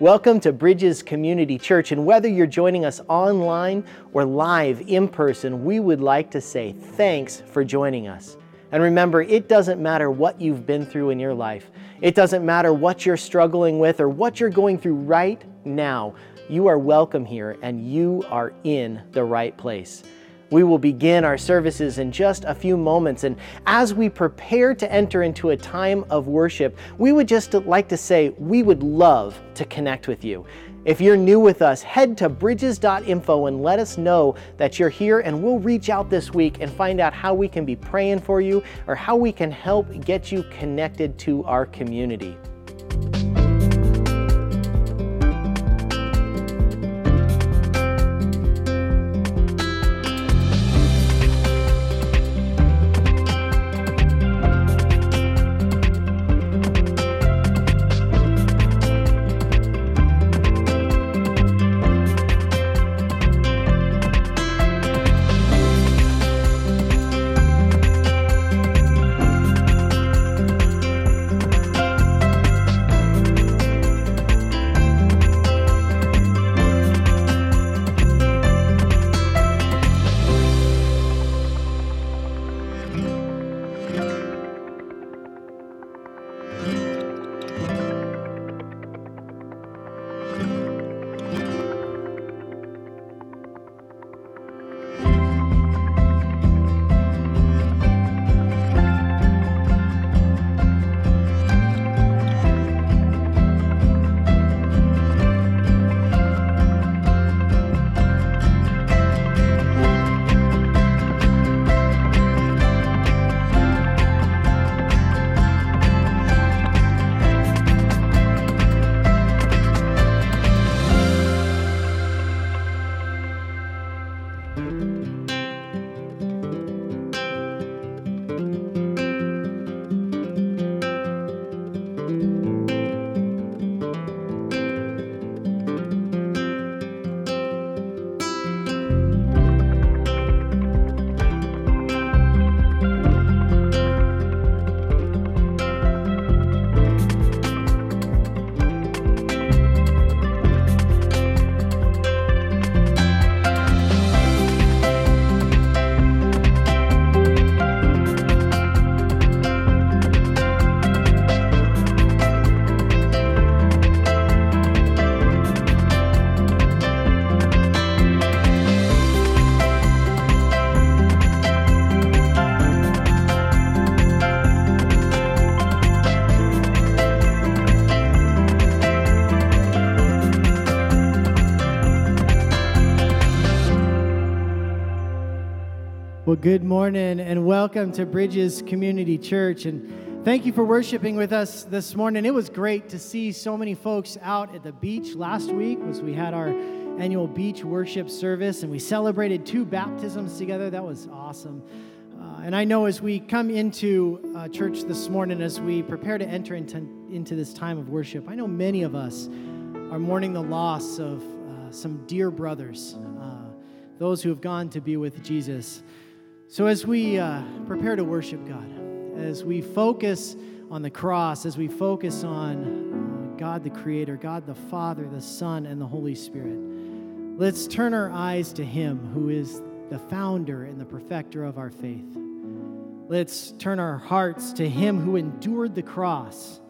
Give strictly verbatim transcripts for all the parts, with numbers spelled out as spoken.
Welcome to Bridges Community Church, and whether you're joining us online or live in person, we would like to say thanks for joining us. And remember, it doesn't matter what you've been through in your life. It doesn't matter what you're struggling with or what you're going through right now. You are welcome here, and you are in the right place. We will begin our services in just a few moments, and as we prepare to enter into a time of worship, we would just like to say we would love to connect with you. If you're new with us, head to bridges dot info and let us know that you're here, and we'll reach out this week and find out how we can be praying for you or how we can help get you connected to our community. Well, good morning and welcome to Bridges Community Church, and thank you for worshiping with us this morning. It was great to see so many folks out at the beach last week as we had our annual beach worship service, and we celebrated two baptisms together. That was awesome. Uh, and I know as we come into uh, church this morning, as we prepare to enter into, into this time of worship, I know many of us are mourning the loss of uh, some dear brothers, uh, those who have gone to be with Jesus. So as we uh, prepare to worship God, as we focus on the cross, as we focus on uh, God the Creator, God the Father, the Son, and the Holy Spirit, let's turn our eyes to Him who is the founder and the perfecter of our faith. Let's turn our hearts to Him who endured the cross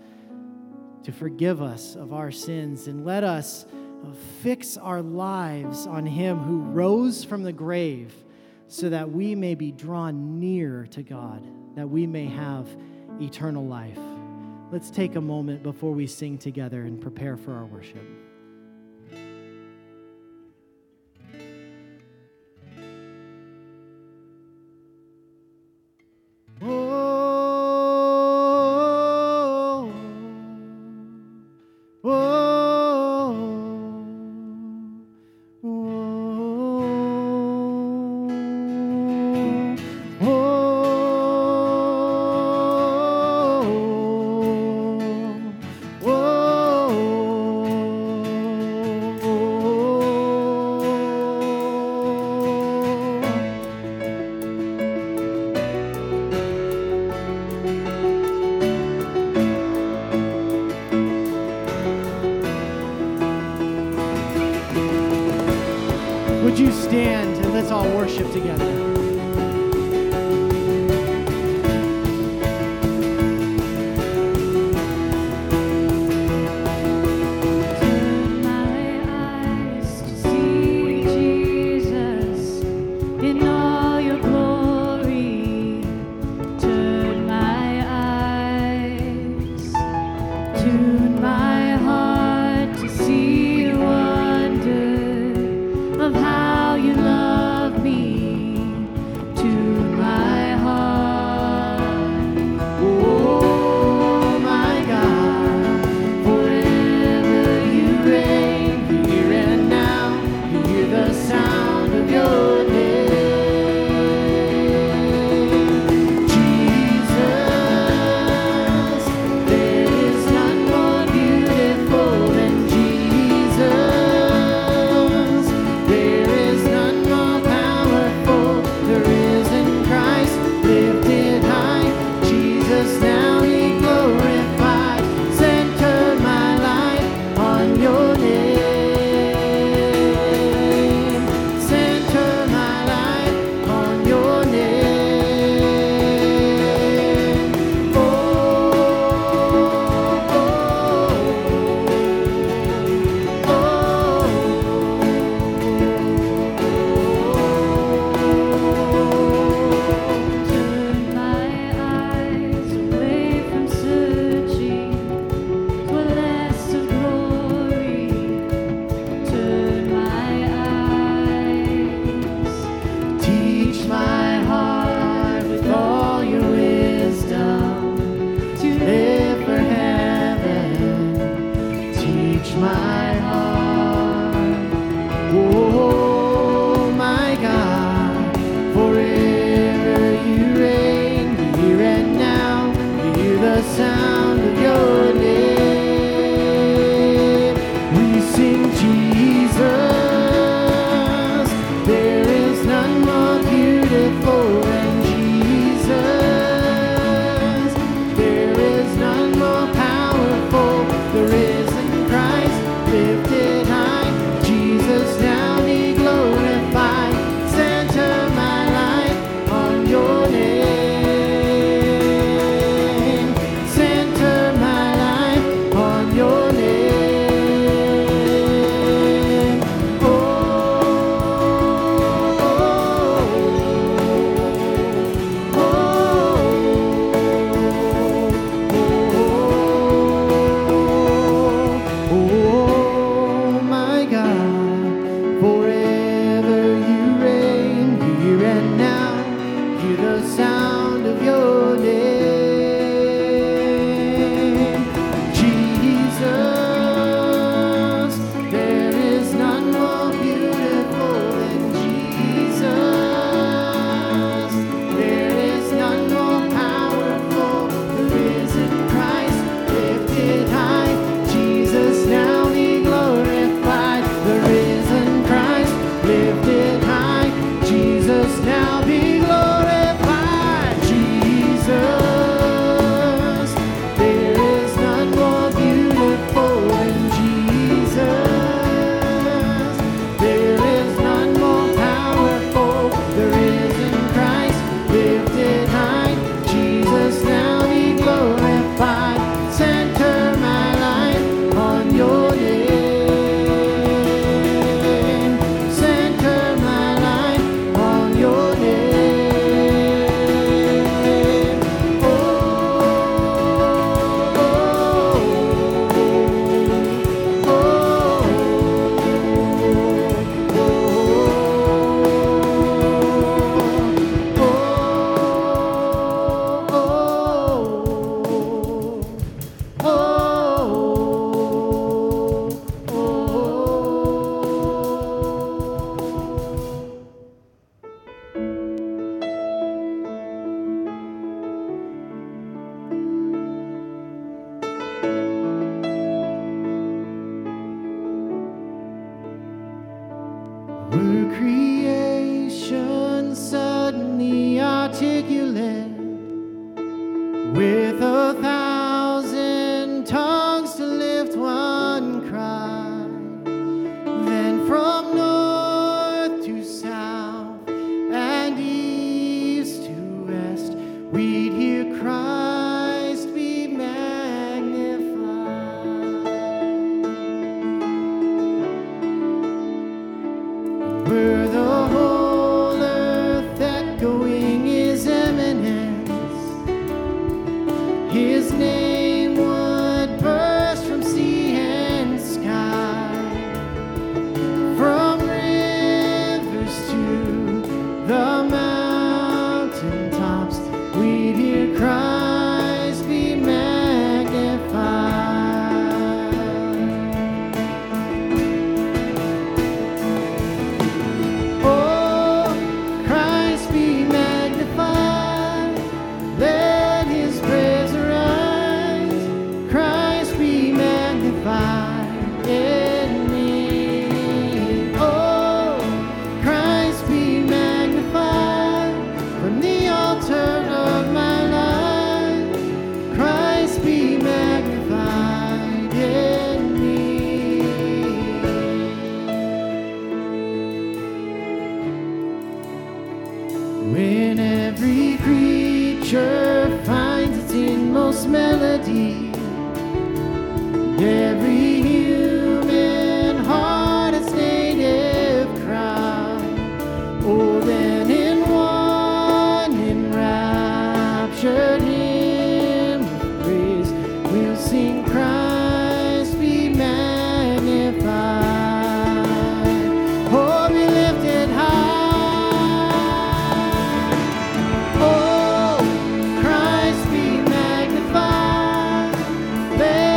to forgive us of our sins, and let us uh, fix our lives on Him who rose from the grave, so that we may be drawn near to God, that we may have eternal life. Let's take a moment before we sing together and prepare for our worship. you stand and let's all worship together? melody. Every human heart is native cry. Oh, then in one enraptured hymn of praise, we'll sing Christ be magnified. Oh, be lifted high. Oh, Christ be magnified. Let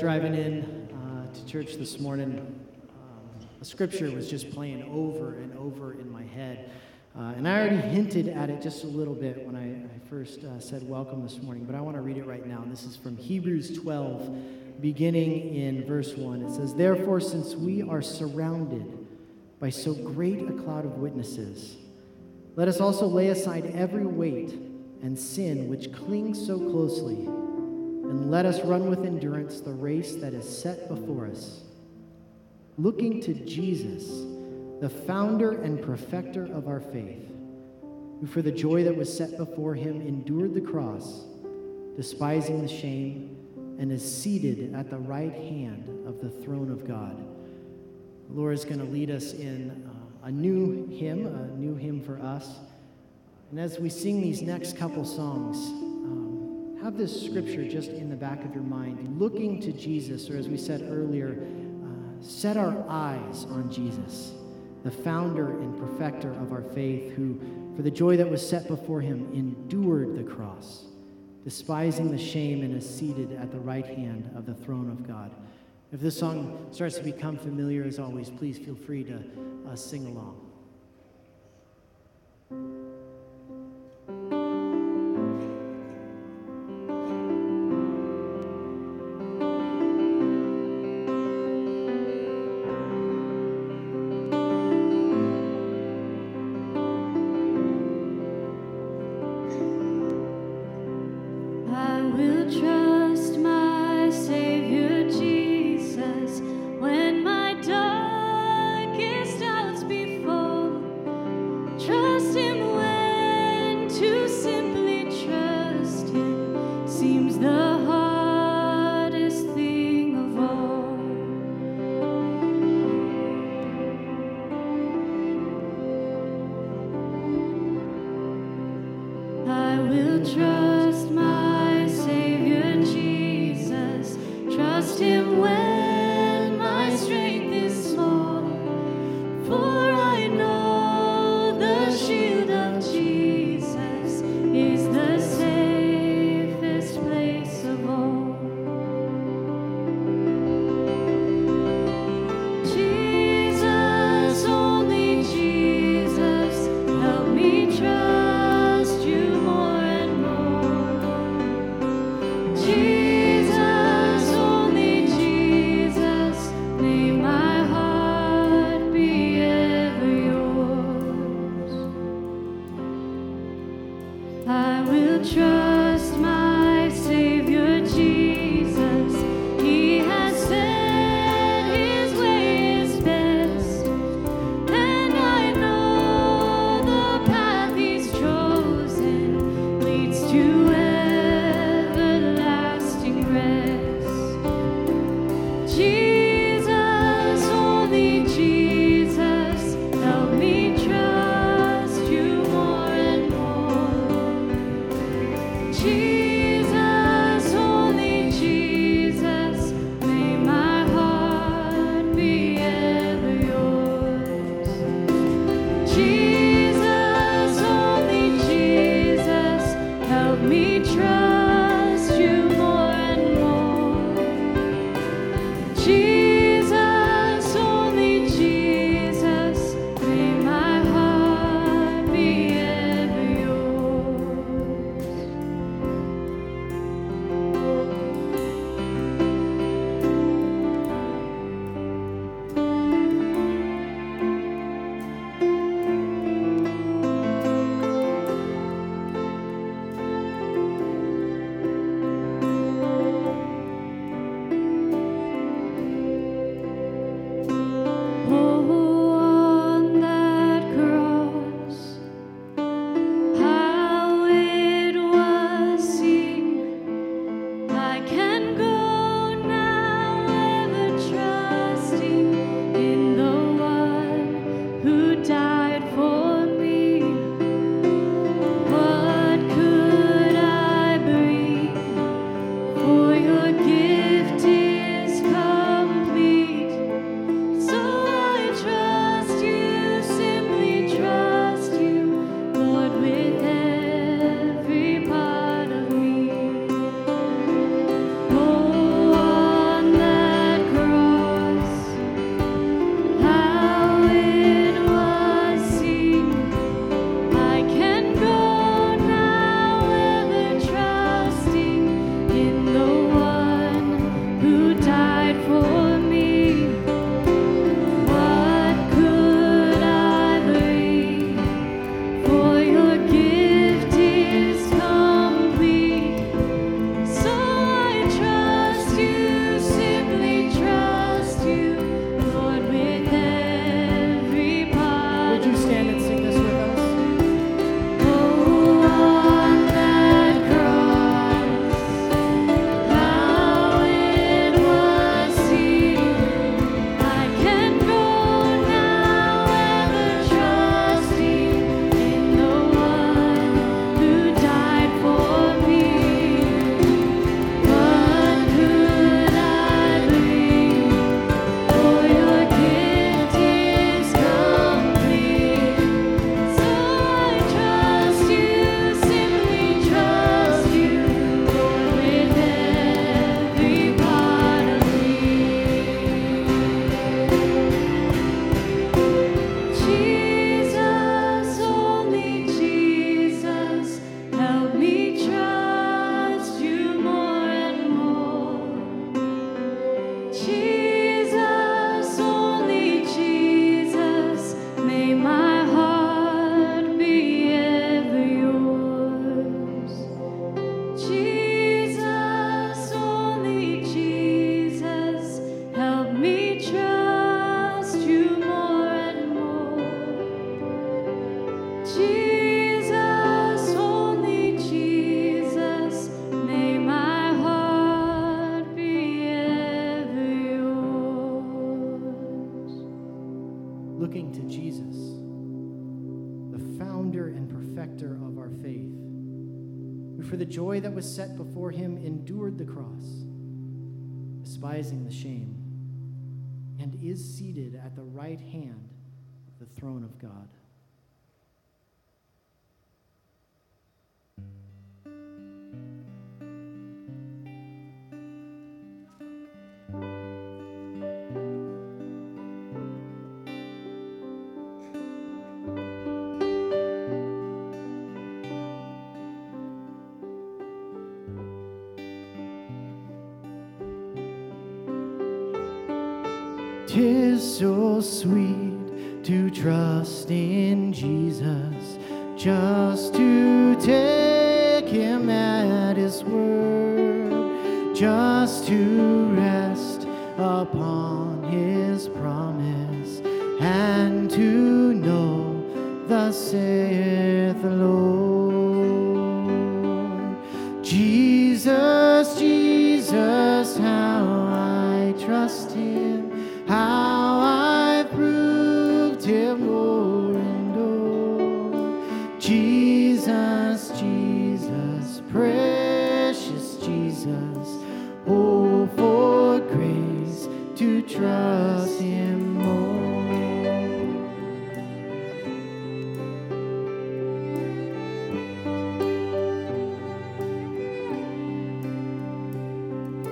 driving in uh, to church this morning, um, a scripture was just playing over and over in my head, uh, and I already hinted at it just a little bit when I, I first uh, said welcome this morning, but I want to read it right now. And this is from Hebrews twelve, beginning in verse one. It says, "Therefore, since we are surrounded by so great a cloud of witnesses, let us also lay aside every weight and sin which clings so closely, and let us run with endurance the race that is set before us, looking to Jesus, the founder and perfecter of our faith, who for the joy that was set before him endured the cross, despising the shame, and is seated at the right hand of the throne of God." Laura's going to lead us in uh, a new hymn, a new hymn for us. And as we sing these next couple songs, have this scripture just in the back of your mind, looking to Jesus, or as we said earlier, uh, set our eyes on Jesus, the founder and perfecter of our faith, who, for the joy that was set before him, endured the cross, despising the shame, and is seated at the right hand of the throne of God. If this song starts to become familiar, as always, please feel free to uh, sing along. Trust my Savior Jesus. despising the shame, and is seated at the right hand of the throne of God. Tis so sweet to trust in Jesus, just to take him at his word, just to rest upon his promise, and to know, thus saith the Lord. Jesus, Jesus, how I trust him. How I've proved him o'er and o'er. Jesus, Jesus, precious Jesus, oh, for grace to trust him more.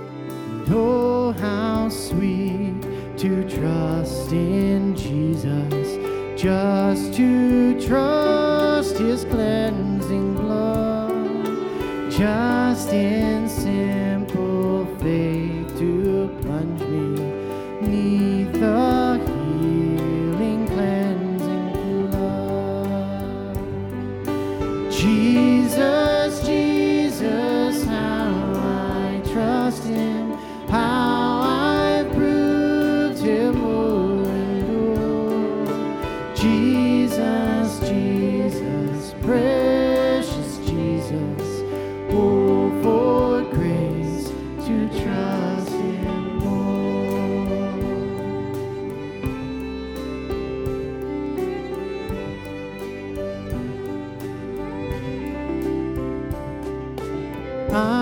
And oh, how sweet to trust in Jesus, just to trust his cleansing blood, just in simple faith to plunge me 'neath the healing cleansing blood. Jesus, Jesus, how I trust him, how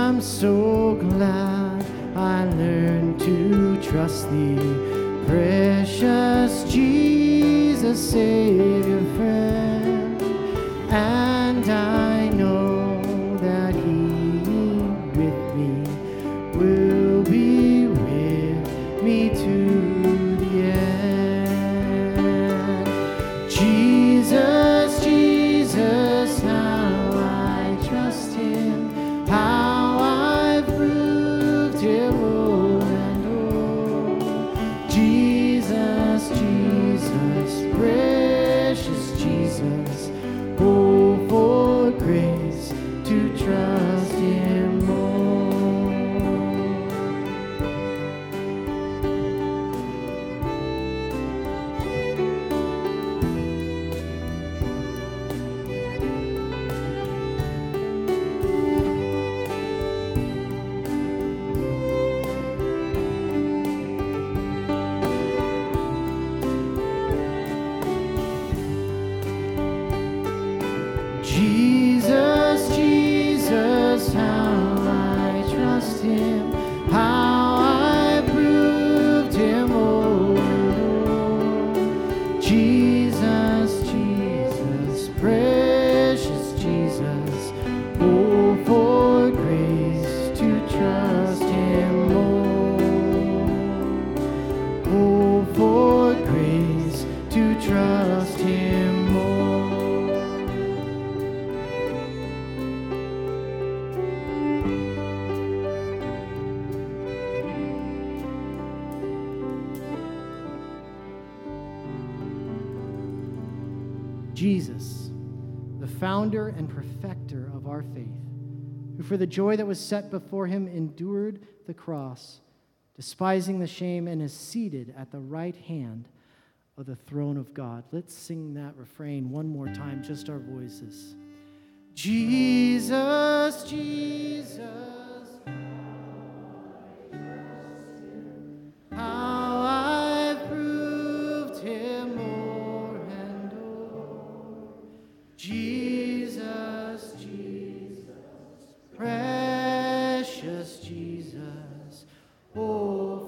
I'm so glad I learned to trust thee, precious Jesus, Savior, friend, and I know that he with me will be with me to the end. Jesus, Jesus, how I trust him, how Jesus, the founder and perfecter of our faith, who for the joy that was set before him endured the cross, despising the shame, and is seated at the right hand of the throne of God. Let's sing that refrain one more time, just our voices. Jesus, Jesus, how Jesus, Jesus, precious Jesus, oh.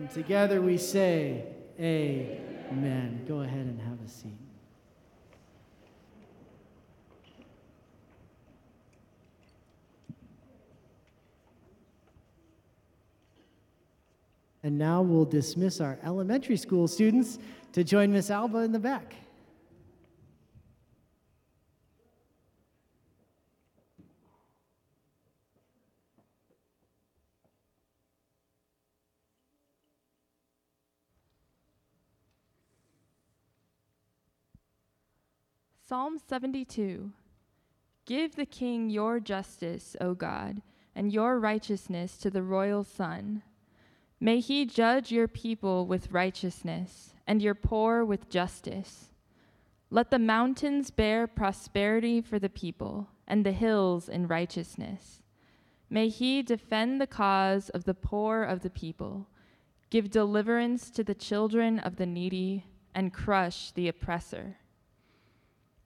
And together we say, amen. amen. Go ahead and have a seat. And now we'll dismiss our elementary school students to join Miss Alba in the back. Psalm seventy-two. Give the king your justice, O God, and your righteousness to the royal son. May he judge your people with righteousness, and your poor with justice. Let the mountains bear prosperity for the people, and the hills in righteousness. May he defend the cause of the poor of the people, give deliverance to the children of the needy, and crush the oppressor.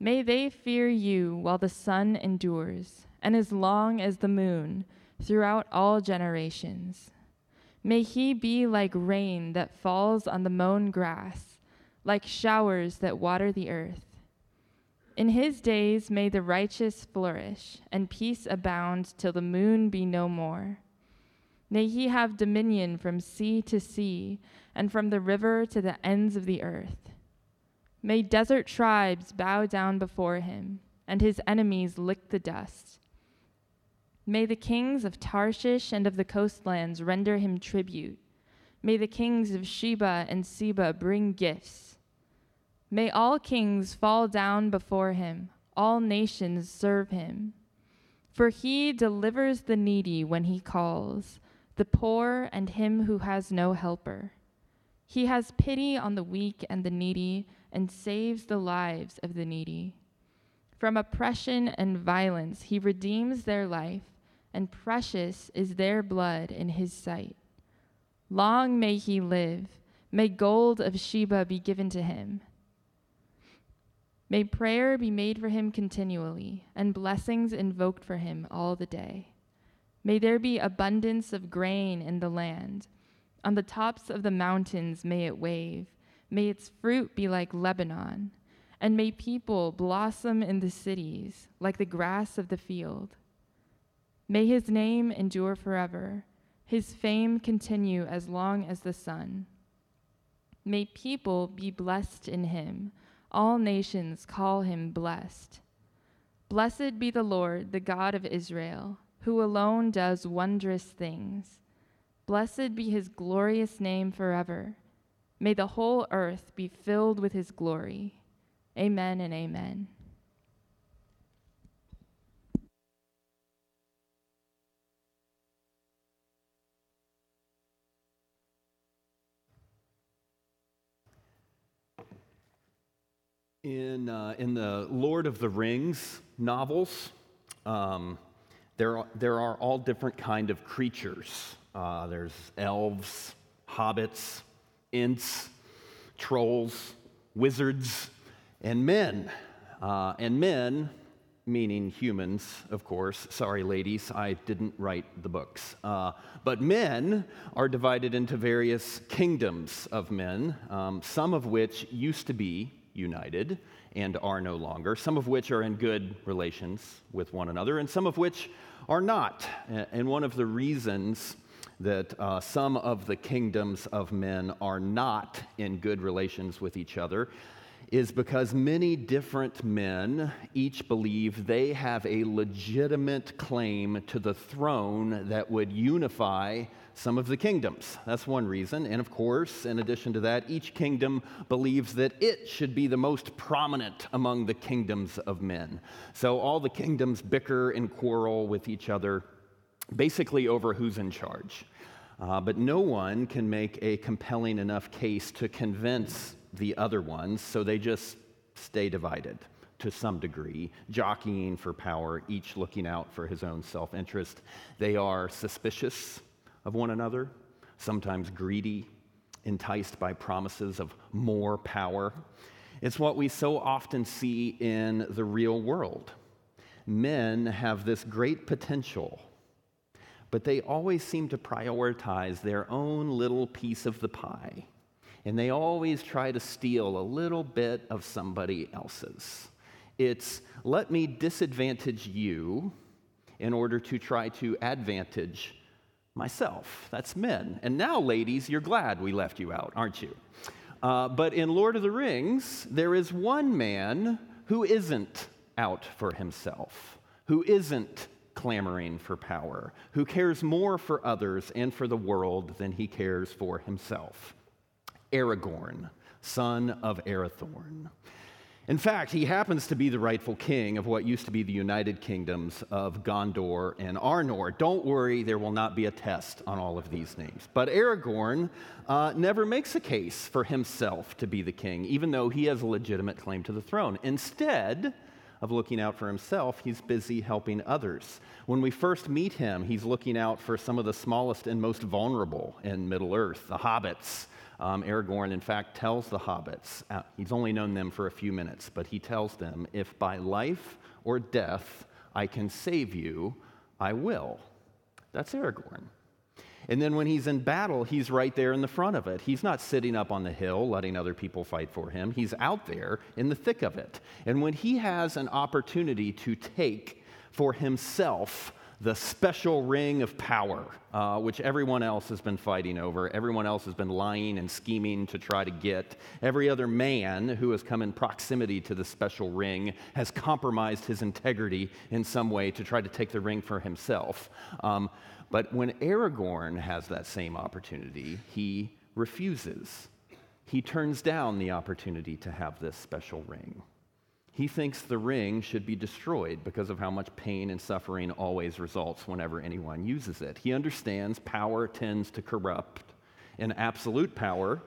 May they fear you while the sun endures, and as long as the moon, throughout all generations. May he be like rain that falls on the mown grass, like showers that water the earth. In his days may the righteous flourish, and peace abound till the moon be no more. May he have dominion from sea to sea, and from the river to the ends of the earth. May desert tribes bow down before him, and his enemies lick the dust. May the kings of Tarshish and of the coastlands render him tribute. May the kings of Sheba and Seba bring gifts. May all kings fall down before him, all nations serve him. For he delivers the needy when he calls, the poor and him who has no helper. He has pity on the weak and the needy, and saves the lives of the needy. From oppression and violence he redeems their life, and precious is their blood in his sight. Long may he live. May gold of Sheba be given to him. May prayer be made for him continually, and blessings invoked for him all the day. May there be abundance of grain in the land. On the tops of the mountains may it wave. May its fruit be like Lebanon, and may people blossom in the cities like the grass of the field. May his name endure forever, his fame continue as long as the sun. May people be blessed in him, all nations call him blessed. Blessed be the Lord, the God of Israel, who alone does wondrous things. Blessed be his glorious name forever. May the whole earth be filled with his glory. Amen and amen. In, uh, in the Lord of the Rings novels, um, there are, there are all different kind of creatures. Uh, there's elves, hobbits, Ents, trolls, wizards, and men. Uh, and men, meaning humans, of course. Sorry, ladies, I didn't write the books. Uh, but men are divided into various kingdoms of men, um, some of which used to be united and are no longer, some of which are in good relations with one another, and some of which are not. And one of the reasons that uh, some of the kingdoms of men are not in good relations with each other is because many different men each believe they have a legitimate claim to the throne that would unify some of the kingdoms. That's one reason. And of course, in addition to that, each kingdom believes that it should be the most prominent among the kingdoms of men. So all the kingdoms bicker and quarrel with each other, basically over who's in charge. Uh, but no one can make a compelling enough case to convince the other ones, so they just stay divided to some degree, jockeying for power, each looking out for his own self-interest. They are suspicious of one another, sometimes greedy, enticed by promises of more power. It's what we so often see in the real world. Men have this great potential, but they always seem to prioritize their own little piece of the pie. And they always try to steal a little bit of somebody else's. It's, let me disadvantage you in order to try to advantage myself. That's men. And now, ladies, you're glad we left you out, aren't you? Uh, but in Lord of the Rings, there is one man who isn't out for himself, who isn't clamoring for power, who cares more for others and for the world than he cares for himself. Aragorn, son of Arathorn. In fact, he happens to be the rightful king of what used to be the United Kingdoms of Gondor and Arnor. Don't worry, there will not be a test on all of these names. But Aragorn uh, never makes a case for himself to be the king, even though he has a legitimate claim to the throne. Instead of looking out for himself, he's busy helping others. When we first meet him, he's looking out for some of the smallest and most vulnerable in Middle Earth, the hobbits. Um, Aragorn, in fact, tells the hobbits, uh, he's only known them for a few minutes, but he tells them, if by life or death I can save you, I will. That's Aragorn. And then when he's in battle, he's right there in the front of it. He's not sitting up on the hill letting other people fight for him. He's out there in the thick of it. And when he has an opportunity to take for himself the special ring of power, uh, which everyone else has been fighting over. Everyone else has been lying and scheming to try to get. Every other man who has come in proximity to the special ring has compromised his integrity in some way to try to take the ring for himself. Um, but when Aragorn has that same opportunity, he refuses. He turns down the opportunity to have this special ring. He thinks the ring should be destroyed because of how much pain and suffering always results whenever anyone uses it. He understands power tends to corrupt, and absolute power,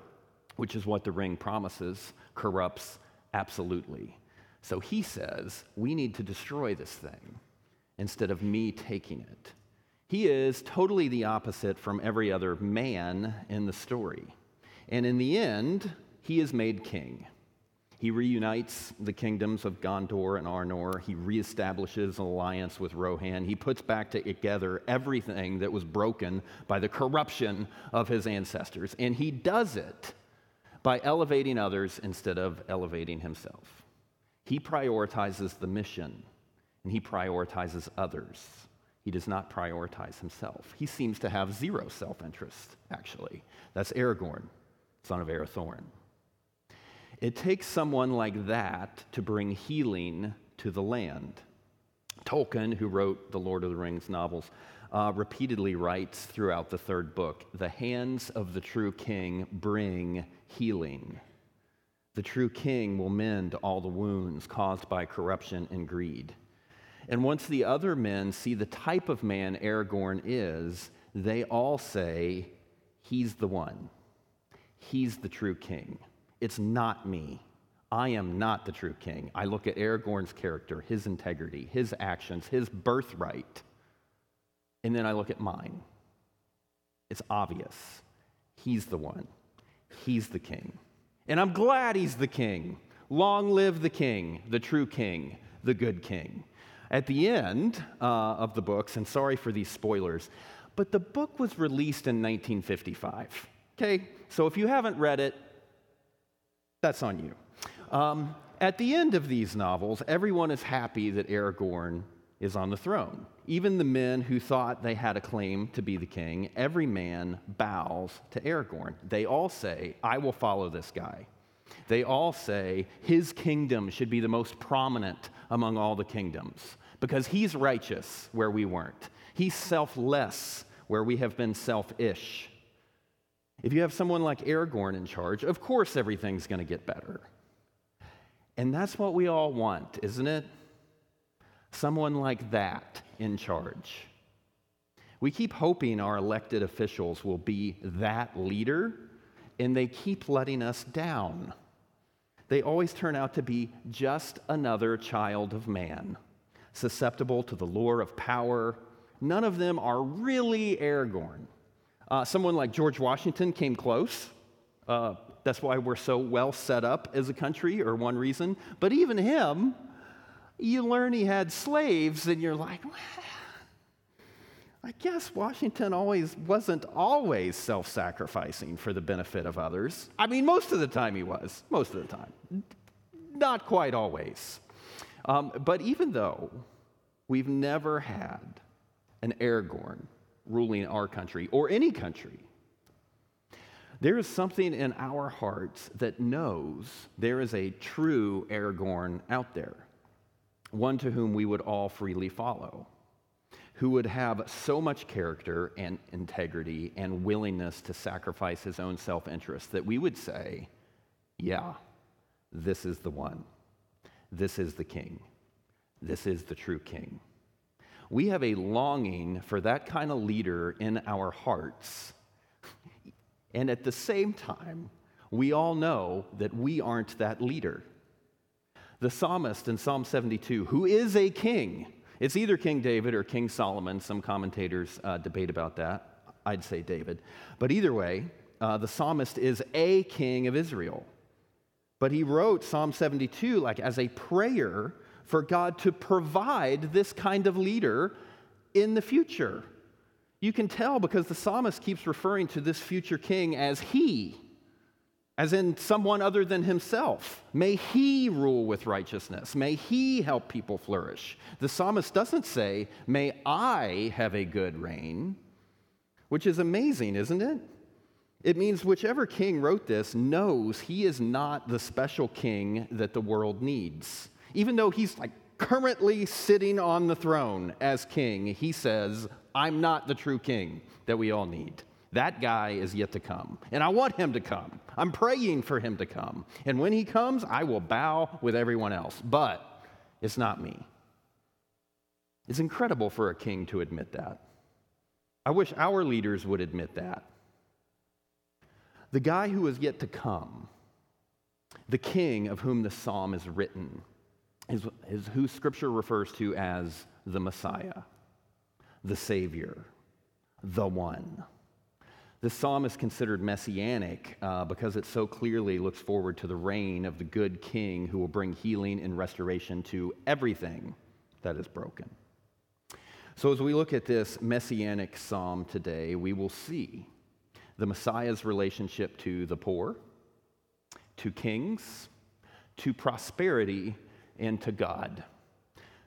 which is what the ring promises, corrupts absolutely. So he says, we need to destroy this thing instead of me taking it. He is totally the opposite from every other man in the story. And in the end, he is made king. He reunites the kingdoms of Gondor and Arnor. He reestablishes an alliance with Rohan. He puts back together everything that was broken by the corruption of his ancestors. And he does it by elevating others instead of elevating himself. He prioritizes the mission, and he prioritizes others. He does not prioritize himself. He seems to have zero self-interest, actually. That's Aragorn, son of Arathorn. It takes someone like that to bring healing to the land. Tolkien, who wrote the Lord of the Rings novels, uh, repeatedly writes throughout the third book, the hands of the true king bring healing. The true king will mend all the wounds caused by corruption and greed. And once the other men see the type of man Aragorn is, they all say, he's the one. He's the true king. It's not me. I am not the true king. I look at Aragorn's character, his integrity, his actions, his birthright, and then I look at mine. It's obvious. He's the one. He's the king. And I'm glad he's the king. Long live the king, the true king, the good king. At the end uh, of the books, and sorry for these spoilers, but the book was released in nineteen fifty-five. Okay? So if you haven't read it, that's on you. Um, at the end of these novels, everyone is happy that Aragorn is on the throne. Even the men who thought they had a claim to be the king, every man bows to Aragorn. They all say, I will follow this guy. They all say, his kingdom should be the most prominent among all the kingdoms because he's righteous where we weren't. He's selfless where we have been selfish. If you have someone like Aragorn in charge, of course everything's going to get better. And that's what we all want, isn't it? Someone like that in charge. We keep hoping our elected officials will be that leader, and they keep letting us down. They always turn out to be just another child of man, susceptible to the lure of power. None of them are really Aragorn. Uh, someone like George Washington came close. Uh, that's why we're so well set up as a country, or one reason. But even him, you learn he had slaves, and you're like, I guess Washington always wasn't always self-sacrificing for the benefit of others. I mean, most of the time he was, most of the time. Not quite always. Um, but even though we've never had an Aragorn ruling our country or any country, there is something in our hearts that knows there is a true Aragorn out there, one to whom we would all freely follow, who would have so much character and integrity and willingness to sacrifice his own self-interest that we would say, yeah, this is the one. This is the king. This is the true king. We have a longing for that kind of leader in our hearts. And at the same time, we all know that we aren't that leader. The psalmist in Psalm seventy-two, who is a king, it's either King David or King Solomon. Some commentators uh, debate about that. I'd say David. But either way, uh, the psalmist is a king of Israel. But he wrote Psalm seventy-two like as a prayer for God to provide this kind of leader in the future. You can tell because the psalmist keeps referring to this future king as he, as in someone other than himself. May he rule with righteousness. May he help people flourish. The psalmist doesn't say, may I have a good reign, which is amazing, isn't it? It means whichever king wrote this knows he is not the special king that the world needs. Even though he's like currently sitting on the throne as king, he says, I'm not the true king that we all need. That guy is yet to come, and I want him to come. I'm praying for him to come, and when he comes, I will bow with everyone else, but it's not me. It's incredible for a king to admit that. I wish our leaders would admit that. The guy who is yet to come, the king of whom the psalm is written, is, is who Scripture refers to as the Messiah, the Savior, the one. The psalm is considered messianic uh, because it so clearly looks forward to the reign of the good king who will bring healing and restoration to everything that is broken. So as we look at this messianic psalm today, we will see the Messiah's relationship to the poor, to kings, to prosperity, and to God.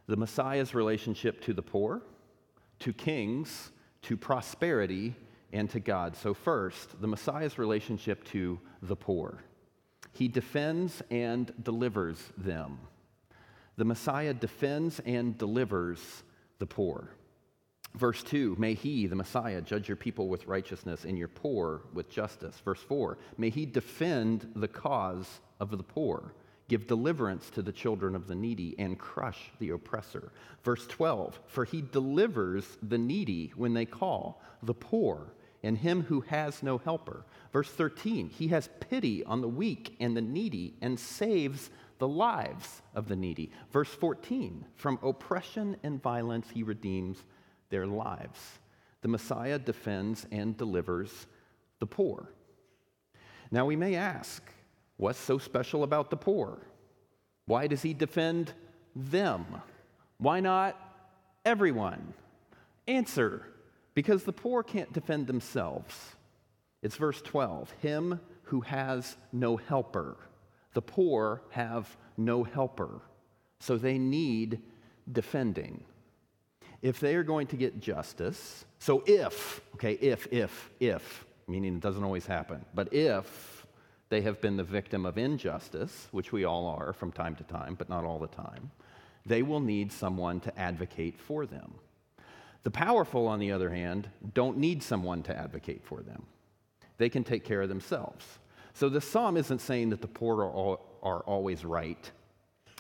The Messiah's relationship to the poor, to kings, to prosperity, and to God. So first, the Messiah's relationship to the poor. He defends and delivers them. The Messiah defends and delivers the poor. Verse two, may he, the Messiah, judge your people with righteousness and your poor with justice. Verse four, may he defend the cause of the poor, give deliverance to the children of the needy, and crush the oppressor. Verse twelve, for he delivers the needy when they call, the poor, and him who has no helper. Verse thirteen, he has pity on the weak and the needy and saves the lives of the needy. Verse fourteen, from oppression and violence he redeems their lives. The Messiah defends and delivers the poor. Now we may ask, what's so special about the poor? Why does he defend them? Why not everyone? Answer, because the poor can't defend themselves. It's verse twelve, him who has no helper. The poor have no helper, so they need defending. If they are going to get justice, so if, okay, if, if, if, meaning it doesn't always happen, but if they have been the victim of injustice, which we all are from time to time, but not all the time, they will need someone to advocate for them. The powerful, on the other hand, don't need someone to advocate for them. They can take care of themselves. So the psalm isn't saying that the poor are, all, are always right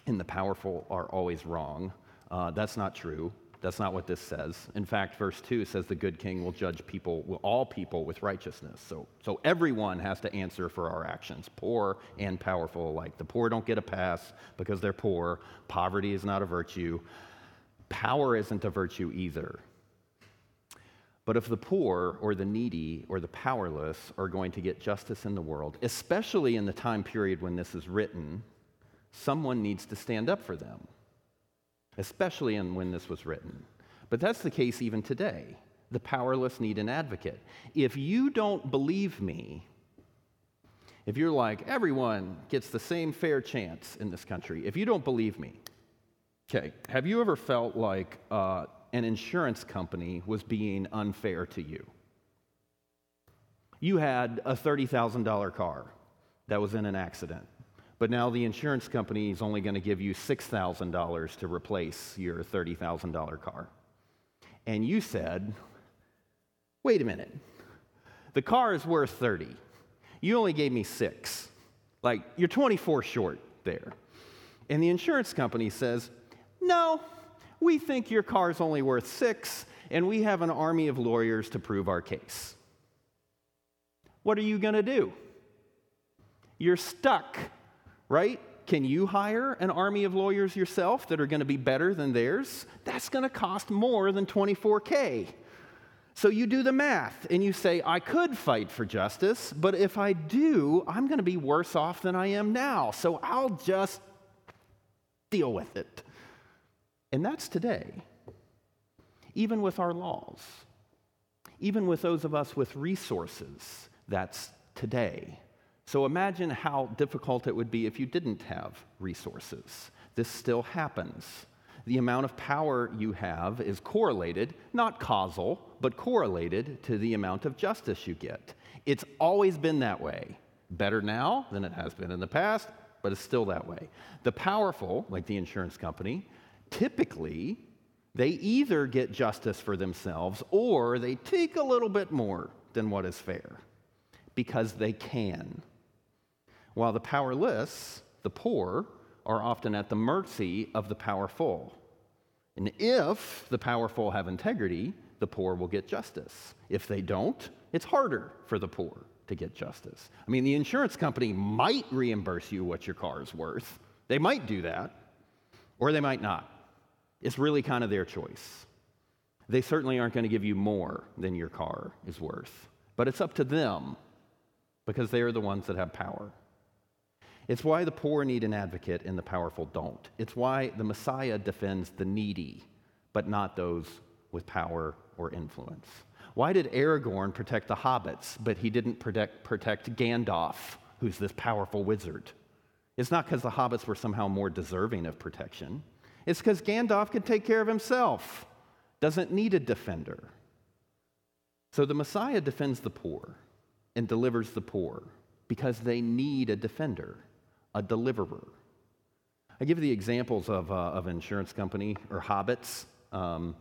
and the powerful are always wrong. Uh, that's not true. That's not what this says. In fact, verse two says the good king will judge people, will all people with righteousness. So, so everyone has to answer for our actions, poor and powerful alike. The poor don't get a pass because they're poor. Poverty is not a virtue. Power isn't a virtue either. But if the poor or the needy or the powerless are going to get justice in the world, especially in the time period when this is written, someone needs to stand up for them. Especially in when this was written. But that's the case even today. the powerless need an advocate. If you don't believe me, if you're like, everyone gets the same fair chance in this country, if you don't believe me, okay, have you ever felt like uh, an insurance company was being unfair to you? You had a thirty thousand dollars car that was in an accident, but now the insurance company is only going to give you six thousand dollars to replace your thirty thousand dollars car. And you said, wait a minute, the car is worth thirty. You only gave me six. Like, you're twenty-four short there. And the insurance company says, no, we think your car's only worth six, and we have an army of lawyers to prove our case. What are you going to do? You're stuck, right? Can you hire an army of lawyers yourself that are going to be better than theirs? That's going to cost more than twenty-four K. So you do the math, and you say, I could fight for justice, but if I do, I'm going to be worse off than I am now, so I'll just deal with it. And that's today, even with our laws, even with those of us with resources, that's today. So imagine how difficult it would be if you didn't have resources. This still happens. The amount of power you have is correlated, not causal, but correlated to the amount of justice you get. It's always been that way. Better now than it has been in the past, but it's still that way. The powerful, like the insurance company, typically they either get justice for themselves or they take a little bit more than what is fair because they can. While the powerless, the poor, are often at the mercy of the powerful. And if the powerful have integrity, the poor will get justice. If they don't, it's harder for the poor to get justice. I mean, the insurance company might reimburse you what your car is worth. They might do that, or they might not. It's really kind of their choice. They certainly aren't going to give you more than your car is worth. But it's up to them, because they are the ones that have power. It's why the poor need an advocate and the powerful don't. It's why the Messiah defends the needy, but not those with power or influence. Why did Aragorn protect the hobbits, but he didn't protect, protect Gandalf, who's this powerful wizard? It's not because the hobbits were somehow more deserving of protection. It's because Gandalf could take care of himself, doesn't need a defender. So the Messiah defends the poor and delivers the poor because they need a defender, a deliverer. I give the examples of, uh, of insurance company or hobbits um,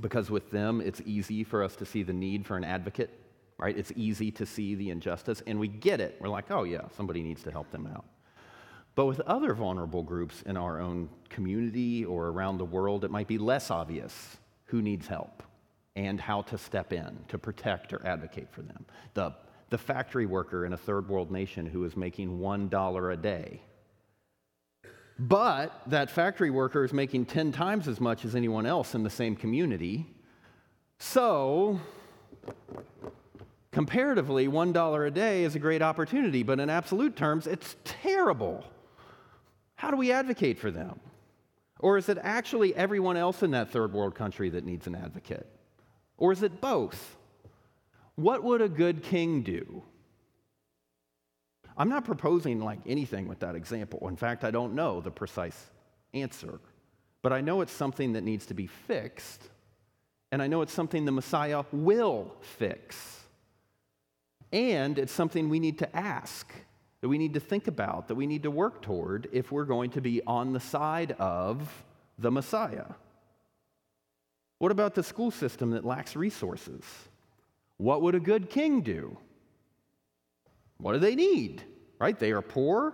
because with them, it's easy for us to see the need for an advocate, right? It's easy to see the injustice, and we get it. We're like, oh yeah, somebody needs to help them out. But with other vulnerable groups in our own community or around the world, it might be less obvious who needs help and how to step in to protect or advocate for them. The The factory worker in a third world nation who is making one dollar a day. But that factory worker is making ten times as much as anyone else in the same community. So, comparatively, one dollar a day is a great opportunity, but in absolute terms, it's terrible. How do we advocate for them? Or is it actually everyone else in that third world country that needs an advocate? Or is it both? What would a good king do? I'm not proposing like anything with that example. In fact, I don't know the precise answer, but I know it's something that needs to be fixed, and I know it's something the Messiah will fix. And it's something we need to ask, that we need to think about, that we need to work toward if we're going to be on the side of the Messiah. What about the school system that lacks resources? What would a good king do? What do they need? Right? They are poor.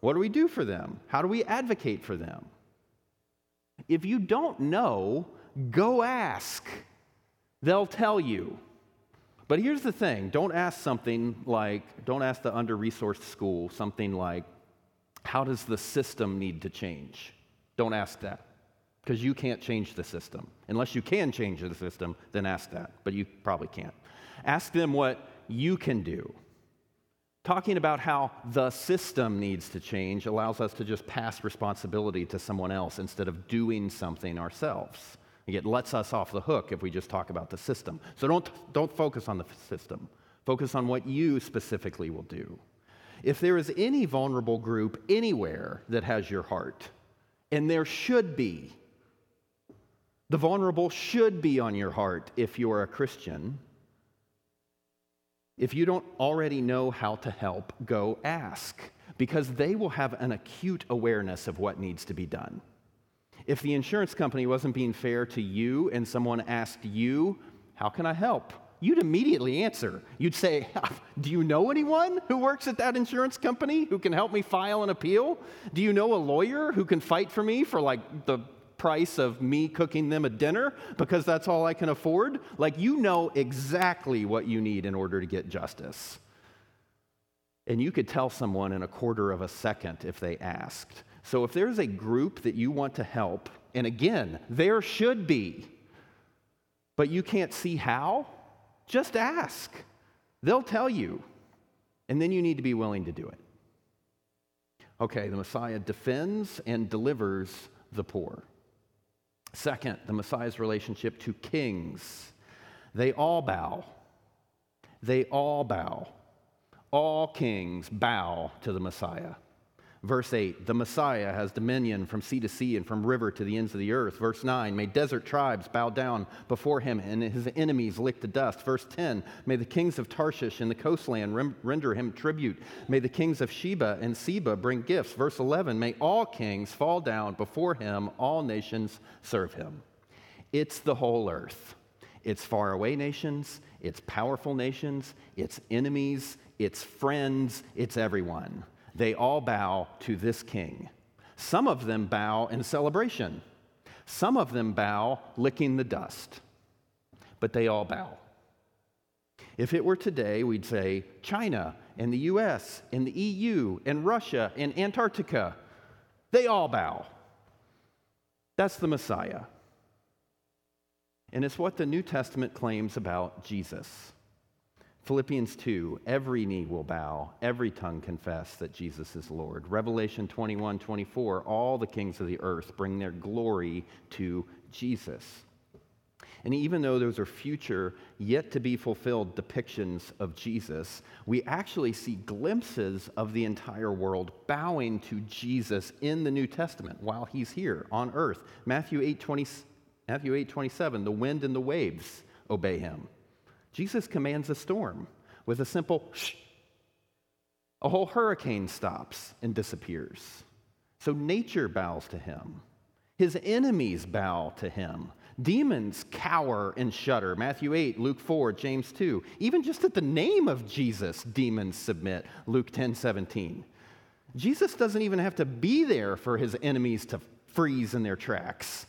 What do we do for them? How do we advocate for them? If you don't know, go ask. They'll tell you. But here's the thing. Don't ask something like, don't ask the under-resourced school something like, how does the system need to change? Don't ask that. Because you can't change the system. Unless you can change the system, then ask that. But you probably can't. Ask them what you can do. Talking about how the system needs to change allows us to just pass responsibility to someone else instead of doing something ourselves. It lets us off the hook if we just talk about the system. So don't, don't focus on the system. Focus on what you specifically will do. If there is any vulnerable group anywhere that has your heart, and there should be, the vulnerable should be on your heart if you are a Christian. If you don't already know how to help, go ask, because they will have an acute awareness of what needs to be done. If the insurance company wasn't being fair to you and someone asked you, how can I help? You'd immediately answer. You'd say, do you know anyone who works at that insurance company who can help me file an appeal? Do you know a lawyer who can fight for me for like the price of me cooking them a dinner because that's all I can afford? Like, you know exactly what you need in order to get justice. And you could tell someone in a quarter of a second if they asked. So if there's a group that you want to help, and again, there should be, but you can't see how, just ask. They'll tell you. And then you need to be willing to do it. Okay, the Messiah defends and delivers the poor. Second, the Messiah's relationship to kings. They all bow. They all bow. All kings bow to the Messiah. Verse eight, the Messiah has dominion from sea to sea and from river to the ends of the earth. Verse nine, may desert tribes bow down before him and his enemies lick the dust. Verse ten, may the kings of Tarshish and the coastland rem- render him tribute. May the kings of Sheba and Seba bring gifts. Verse eleven, may all kings fall down before him, all nations serve him. It's the whole earth. It's faraway nations, it's powerful nations, it's enemies, it's friends, it's everyone. They all bow to this king. Some of them bow in celebration. Some of them bow licking the dust. But they all bow. If it were today, we'd say China and the U S and the E U and Russia and Antarctica, they all bow. That's the Messiah. And it's what the New Testament claims about Jesus. Philippians two, every knee will bow, every tongue confess that Jesus is Lord. Revelation twenty-one, twenty-four, all the kings of the earth bring their glory to Jesus. And even though those are future, yet to be fulfilled depictions of Jesus, we actually see glimpses of the entire world bowing to Jesus in the New Testament while he's here on earth. Matthew eight, twenty, Matthew eight, twenty-seven, the wind and the waves obey him. Jesus commands a storm with a simple shh. A whole hurricane stops and disappears. So nature bows to him. His enemies bow to him. Demons cower and shudder. Matthew eight, Luke four, James two. Even just at the name of Jesus, demons submit. Luke ten, seventeen. Jesus doesn't even have to be there for his enemies to freeze in their tracks.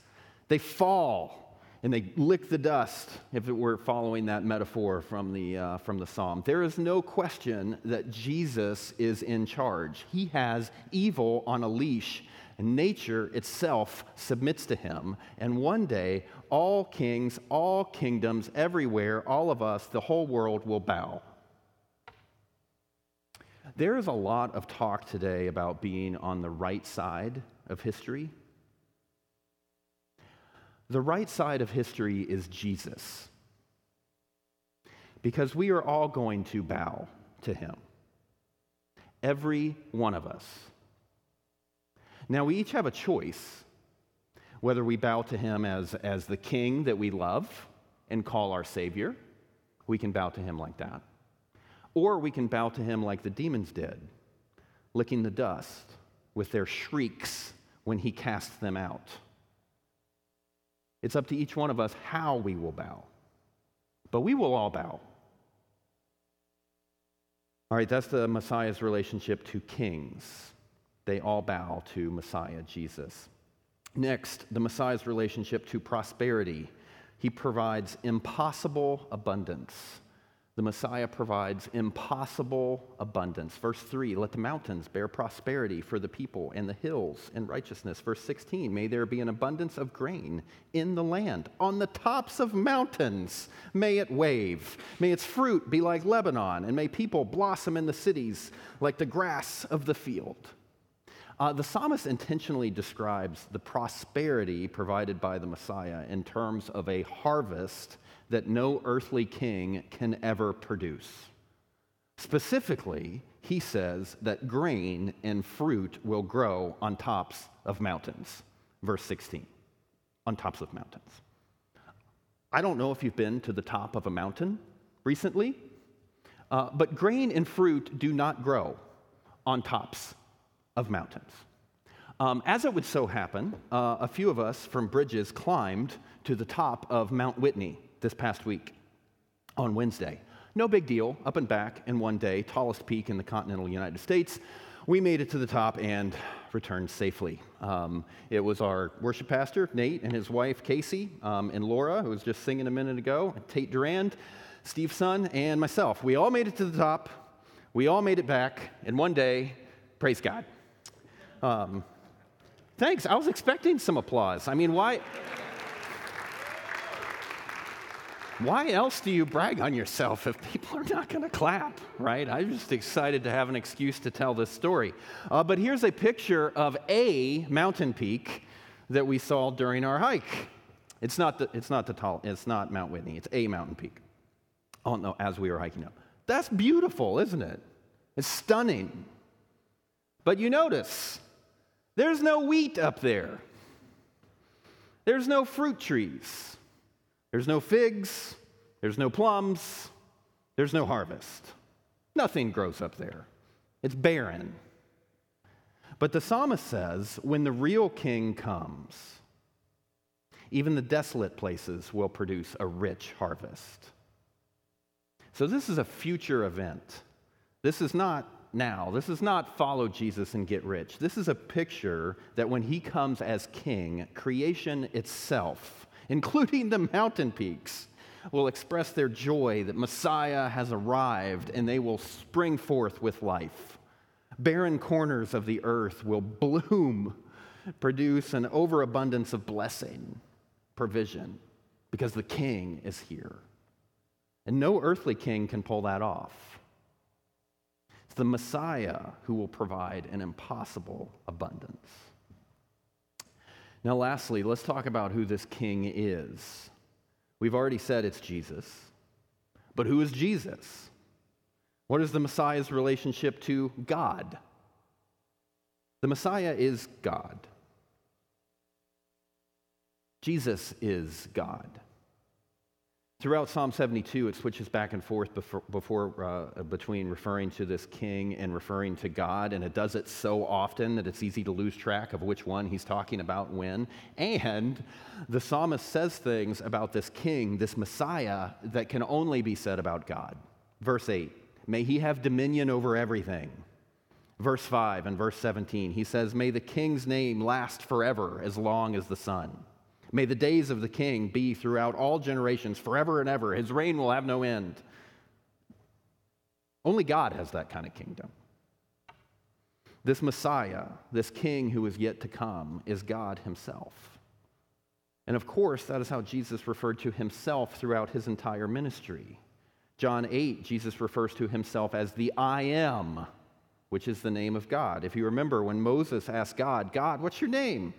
They fall. And they lick the dust, if it were following that metaphor from the uh, from the psalm. There is no question that Jesus is in charge. He has evil on a leash, and nature itself submits to him. And one day, all kings, all kingdoms, everywhere, all of us, the whole world will bow. There is a lot of talk today about being on the right side of history. The right side of history is Jesus, because we are all going to bow to him, every one of us. Now, we each have a choice whether we bow to him as, as the king that we love and call our Savior. We can bow to him like that. Or we can bow to him like the demons did, licking the dust with their shrieks when he cast them out. It's up to each one of us how we will bow. But we will all bow. All right, that's the Messiah's relationship to kings. They all bow to Messiah Jesus. Next, the Messiah's relationship to prosperity. He provides impossible abundance. The Messiah provides impossible abundance. Verse three, let the mountains bear prosperity for the people and the hills in righteousness. Verse sixteen, may there be an abundance of grain in the land. On the tops of mountains, may it wave. May its fruit be like Lebanon, and may people blossom in the cities like the grass of the field. Uh, the psalmist intentionally describes the prosperity provided by the Messiah in terms of a harvest that no earthly king can ever produce. Specifically, he says that grain and fruit will grow on tops of mountains. Verse sixteen, on tops of mountains. I don't know if you've been to the top of a mountain recently, uh, but grain and fruit do not grow on tops of mountains. Um, as it would so happen, uh, a few of us from Bridges climbed to the top of Mount Whitney this past week on Wednesday. No big deal, up and back in one day, tallest peak in the continental United States. We made it to the top and returned safely. Um, it was our worship pastor, Nate, and his wife, Casey, um, and Laura, who was just singing a minute ago, and Tate Durand, Steve's son, and myself. We all made it to the top. We all made it back in one day. Praise God. Um, thanks. I was expecting some applause. I mean, why? Why else do you brag on yourself if people are not going to clap, right? I'm just excited to have an excuse to tell this story. Uh, but here's a picture of a mountain peak that we saw during our hike. It's not the it's not the tall it's not Mount Whitney. It's a mountain peak. Oh no, as we were hiking up. That's beautiful, isn't it? It's stunning. But you notice, there's no wheat up there. There's no fruit trees. There's no figs. There's no plums. There's no harvest. Nothing grows up there. It's barren. But the psalmist says, when the real king comes, even the desolate places will produce a rich harvest. So this is a future event. This is not now. This is not follow Jesus and get rich. This is a picture that when he comes as king, creation itself, including the mountain peaks, will express their joy that Messiah has arrived, and they will spring forth with life. Barren corners of the earth will bloom, produce an overabundance of blessing, provision, because the king is here. And no earthly king can pull that off. It's the Messiah who will provide an impossible abundance. Now, lastly, let's talk about who this king is. We've already said it's Jesus, but who is Jesus? What is the Messiah's relationship to God? The Messiah is God. Jesus is God. Throughout Psalm seventy-two, it switches back and forth before, before uh, between referring to this king and referring to God, and it does it so often that it's easy to lose track of which one he's talking about when. And the psalmist says things about this king, this Messiah, that can only be said about God. Verse eight, may he have dominion over everything. Verse five and verse seventeen, he says, may the king's name last forever as long as the sun. May the days of the king be throughout all generations, forever and ever. His reign will have no end. Only God has that kind of kingdom. This Messiah, this king who is yet to come, is God himself. And of course, that is how Jesus referred to himself throughout his entire ministry. John eight, Jesus refers to himself as the I am, which is the name of God. If you remember, when Moses asked God, God, what's your name?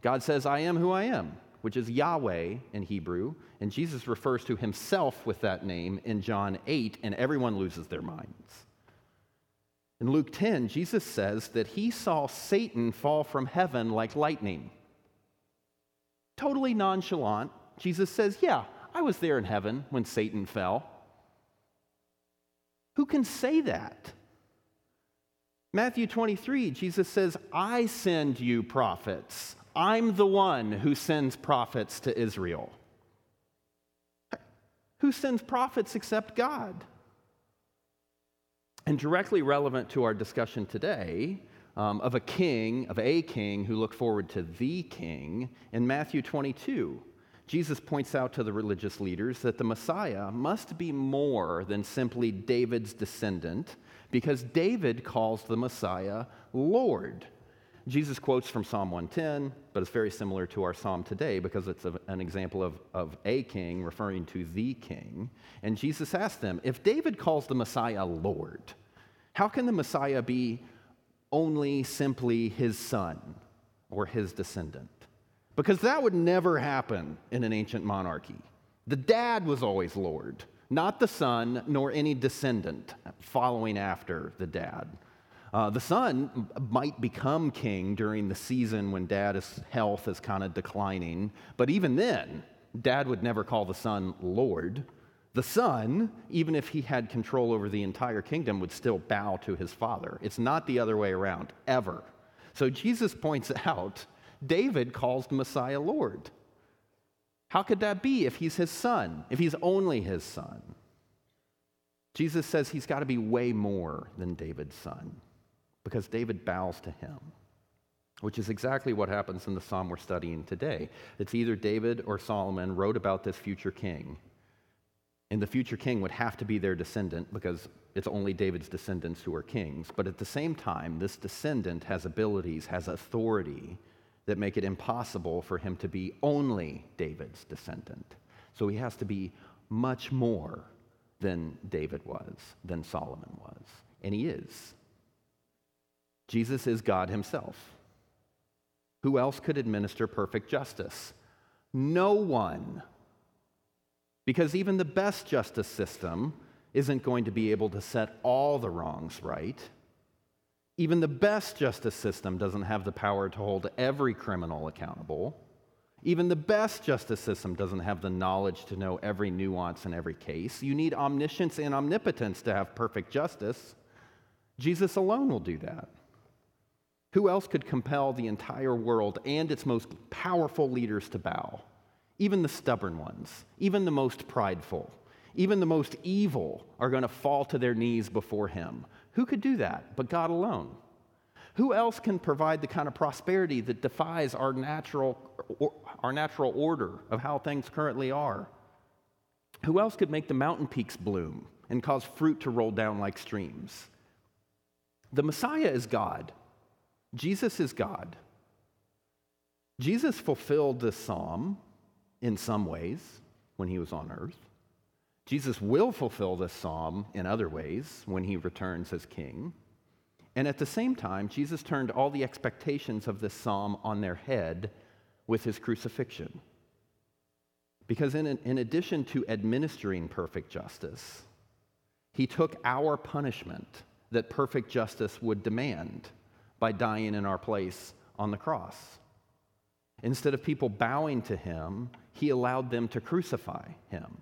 God says, I am who I am, which is Yahweh in Hebrew, and Jesus refers to himself with that name in John eight, and everyone loses their minds. In Luke ten, Jesus says that he saw Satan fall from heaven like lightning. Totally nonchalant, Jesus says, yeah, I was there in heaven when Satan fell. Who can say that? Matthew twenty-three, Jesus says, I send you prophets. I'm the one who sends prophets to Israel. Who sends prophets except God? And directly relevant to our discussion today, um, of a king, of a king who looked forward to the king, in Matthew twenty-two, Jesus points out to the religious leaders that the Messiah must be more than simply David's descendant, because David calls the Messiah Lord. Jesus quotes from Psalm one ten, but it's very similar to our psalm today because it's an example of, of a king referring to the king. And Jesus asked them, if David calls the Messiah Lord, how can the Messiah be only simply his son or his descendant. Because that would never happen in an ancient monarchy. The dad was always Lord, not the son, nor any descendant following after the dad. Uh, the son might become king during the season when dad's health is kind of declining, but even then, dad would never call the son Lord. The son, even if he had control over the entire kingdom, would still bow to his father. It's not the other way around, ever. So Jesus points out, David calls Messiah Lord. How could that be if he's his son, if he's only his son? Jesus says he's got to be way more than David's son, because David bows to him, which is exactly what happens in the psalm we're studying today. It's either David or Solomon wrote about this future king, and the future king would have to be their descendant because it's only David's descendants who are kings. But at the same time, this descendant has abilities, has authority that make it impossible for him to be only David's descendant. So he has to be much more than David was, than Solomon was. And he is. Jesus is God himself. Who else could administer perfect justice? No one. Because even the best justice system isn't going to be able to set all the wrongs right. Even the best justice system doesn't have the power to hold every criminal accountable. Even the best justice system doesn't have the knowledge to know every nuance in every case. You need omniscience and omnipotence to have perfect justice. Jesus alone will do that. Who else could compel the entire world and its most powerful leaders to bow? Even the stubborn ones, even the most prideful, even the most evil are going to fall to their knees before him. Who could do that but God alone? Who else can provide the kind of prosperity that defies our natural, our natural order of how things currently are? Who else could make the mountain peaks bloom and cause fruit to roll down like streams? The Messiah is God. Jesus is God. Jesus fulfilled this psalm in some ways when he was on earth. Jesus will fulfill this psalm in other ways when he returns as king. And at the same time, Jesus turned all the expectations of this psalm on their head with his crucifixion. Because in, in addition to administering perfect justice, he took our punishment that perfect justice would demand by dying in our place on the cross. Instead of people bowing to him, he allowed them to crucify him.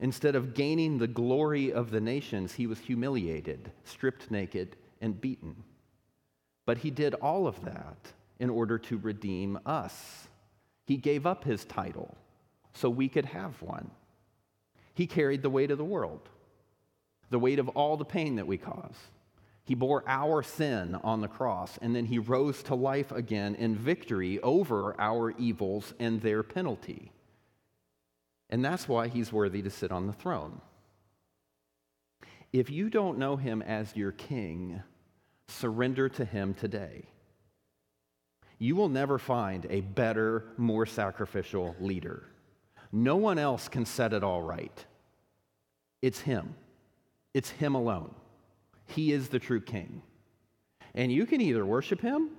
Instead of gaining the glory of the nations, he was humiliated, stripped naked, and beaten. But he did all of that in order to redeem us. He gave up his title so we could have one. He carried the weight of the world, the weight of all the pain that we cause. He bore our sin on the cross, and then he rose to life again in victory over our evils and their penalty. And that's why he's worthy to sit on the throne. If you don't know him as your king, surrender to him today. You will never find a better, more sacrificial leader. No one else can set it all right. It's him. It's him alone. He is the true king. And you can either worship him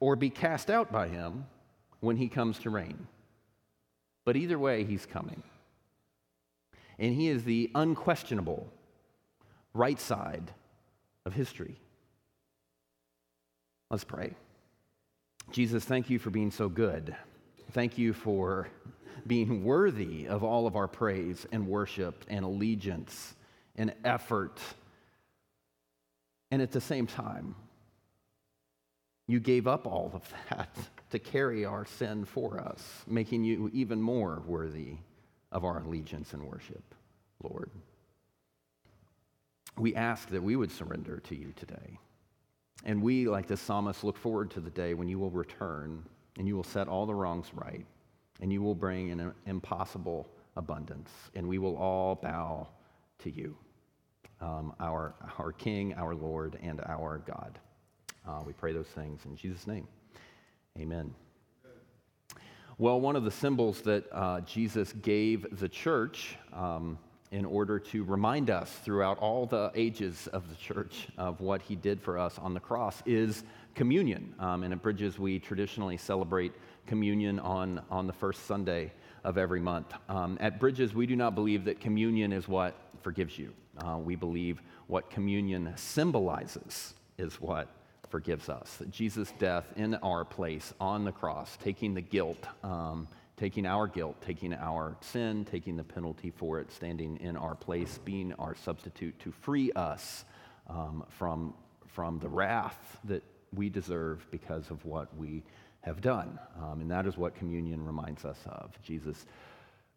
or be cast out by him when he comes to reign. But either way, he's coming. And he is the unquestionable right side of history. Let's pray. Jesus, thank you for being so good. Thank you for being worthy of all of our praise and worship and allegiance and effort. And at the same time, you gave up all of that to carry our sin for us, making you even more worthy of our allegiance and worship, Lord. We ask that we would surrender to you today. And we, like the psalmist, look forward to the day when you will return and you will set all the wrongs right and you will bring an impossible abundance and we will all bow to you, um, our, our King, our Lord, and our God. Uh, we pray those things in Jesus' name. Amen. Well, one of the symbols that uh, Jesus gave the church um, in order to remind us throughout all the ages of the church of what he did for us on the cross is communion. Um, and at Bridges, we traditionally celebrate communion on, on the first Sunday of every month. Um, at Bridges, we do not believe that communion is what forgives you. Uh, we believe what communion symbolizes is what forgives us. That Jesus' death in our place on the cross, taking the guilt, um, taking our guilt, taking our sin, taking the penalty for it, standing in our place, being our substitute to free us um, from, from the wrath that we deserve because of what we have done. Um, and that is what communion reminds us of. Jesus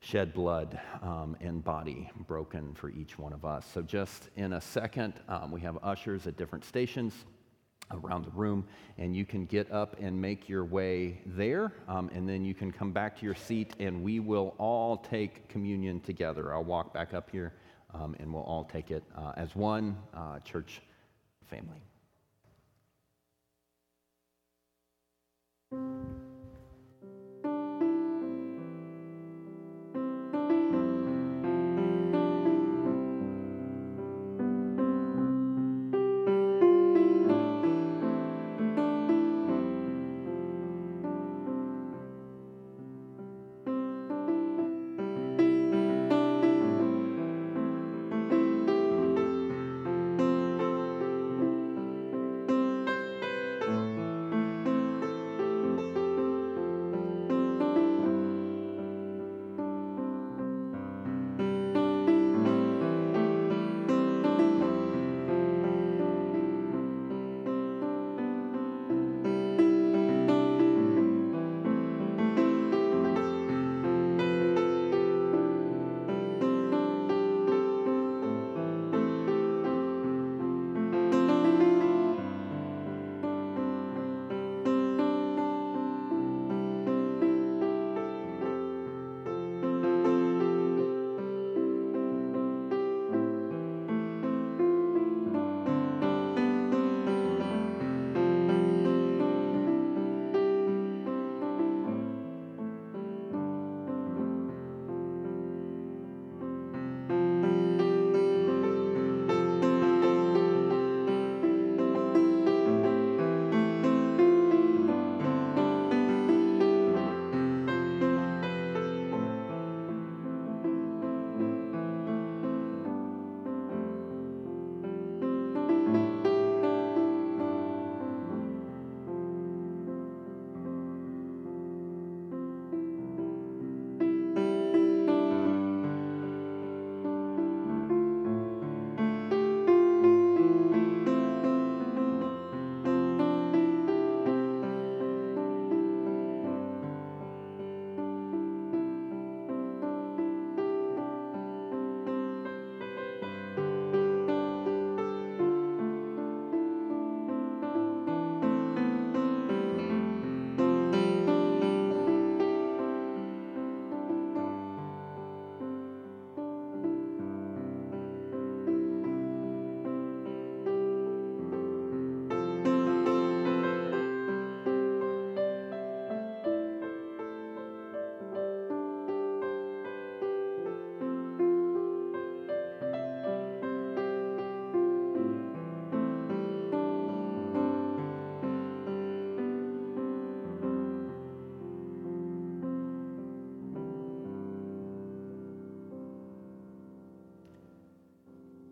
shed blood um, and body broken for each one of us. So just in a second, um, we have ushers at different stations around the room, and you can get up and make your way there, um, and then you can come back to your seat, and we will all take communion together. I'll walk back up here, um, and we'll all take it uh, as one uh, church family.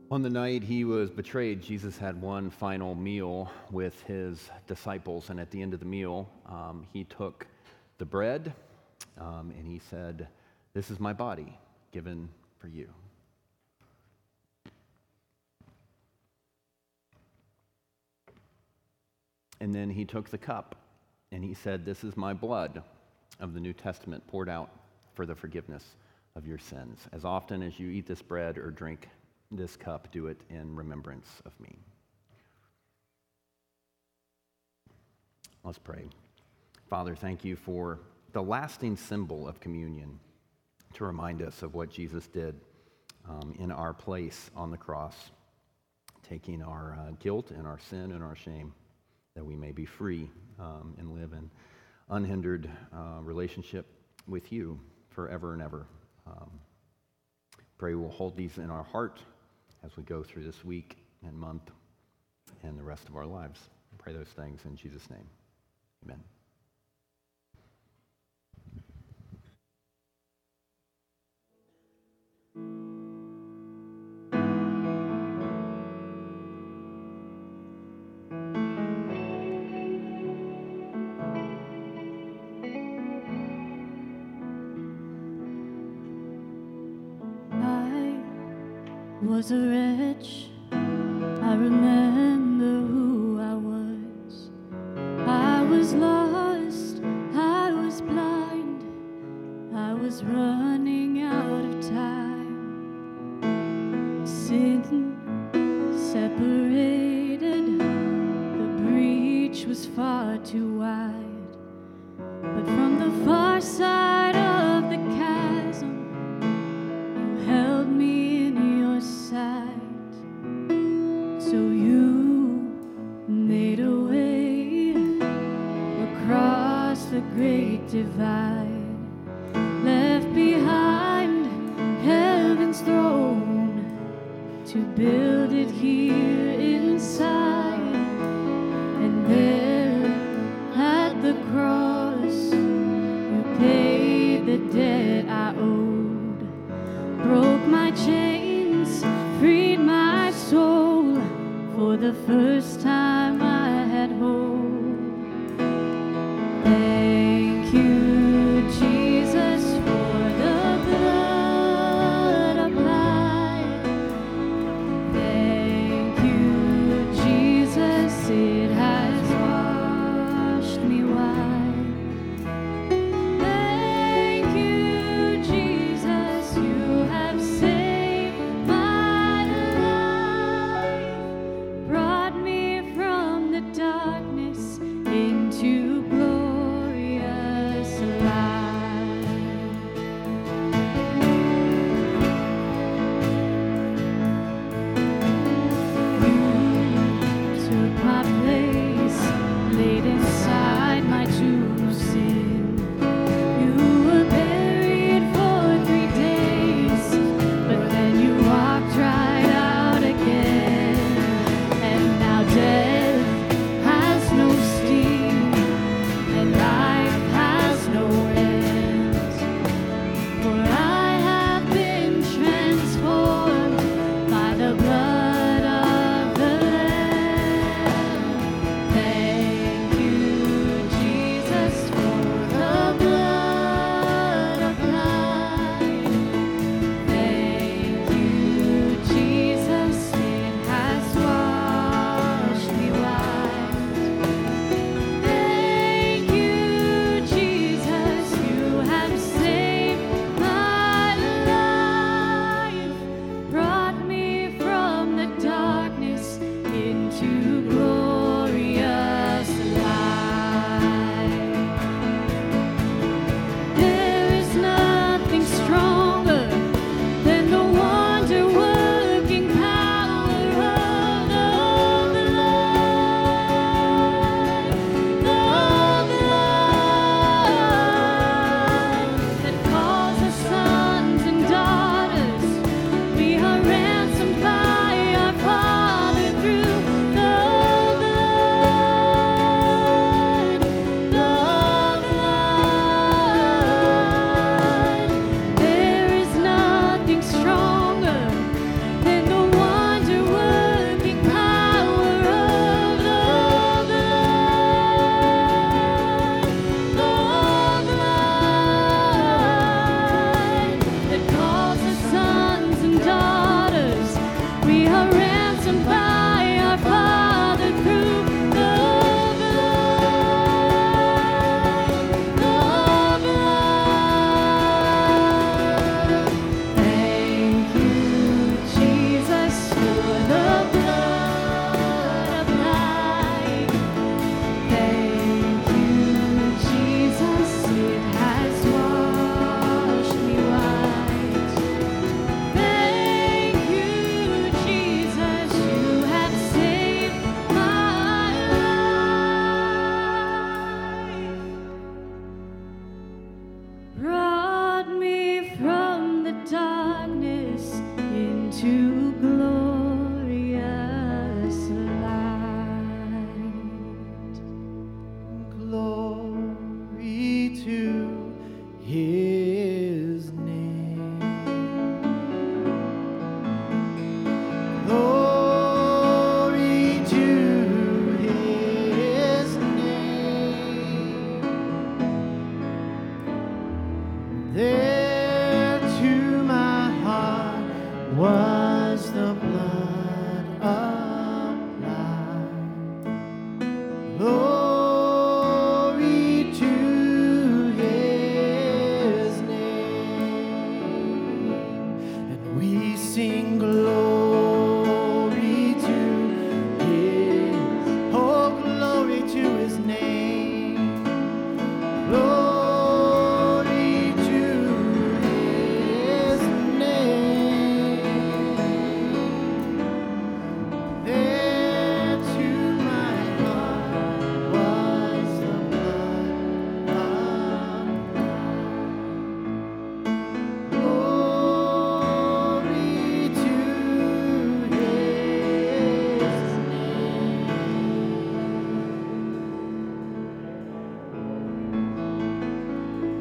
On the night he was betrayed, Jesus had one final meal with his disciples, and at the end of the meal, um, he took the bread, um, and he said, "This is my body given for you." And then he took the cup, and he said, "This is my blood of the New Testament poured out for the forgiveness of your sins. As often as you eat this bread or drink this cup, do it in remembrance of me." Let's pray. Father, thank you for the lasting symbol of communion to remind us of what Jesus did um, in our place on the cross, taking our uh, guilt and our sin and our shame, that we may be free um, and live in unhindered uh, relationship with you forever and ever. Um, Pray we'll hold these in our heart as we go through this week and month and the rest of our lives. Pray those things in Jesus' name. Amen. Was a wretch, I remember who I was. I was lost, I was blind, I was running out of time. Sin separated, the breach was far too wide. But from the far side of the chasm, you held me sight. So you made a way across the great divide, left behind heaven's throne to build it here inside. And there at the cross you paid the debt I owed, broke my chains, freed my soul. For the first time I had hope. Thank you, Jesus, for the blood applied. Thank you, Jesus, it has washed me white. Thank you, Jesus, you have saved. Darkness into glory.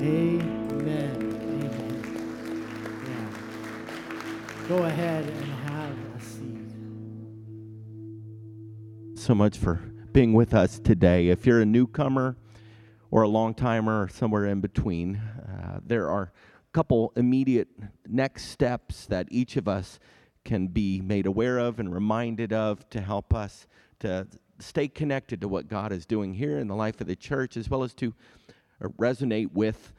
Amen. Amen. Yeah. Go ahead and have a seat. So much for being with us today. If you're a newcomer or a long-timer or somewhere in between, uh, there are a couple immediate next steps that each of us can be made aware of and reminded of to help us to stay connected to what God is doing here in the life of the church, as well as to resonate with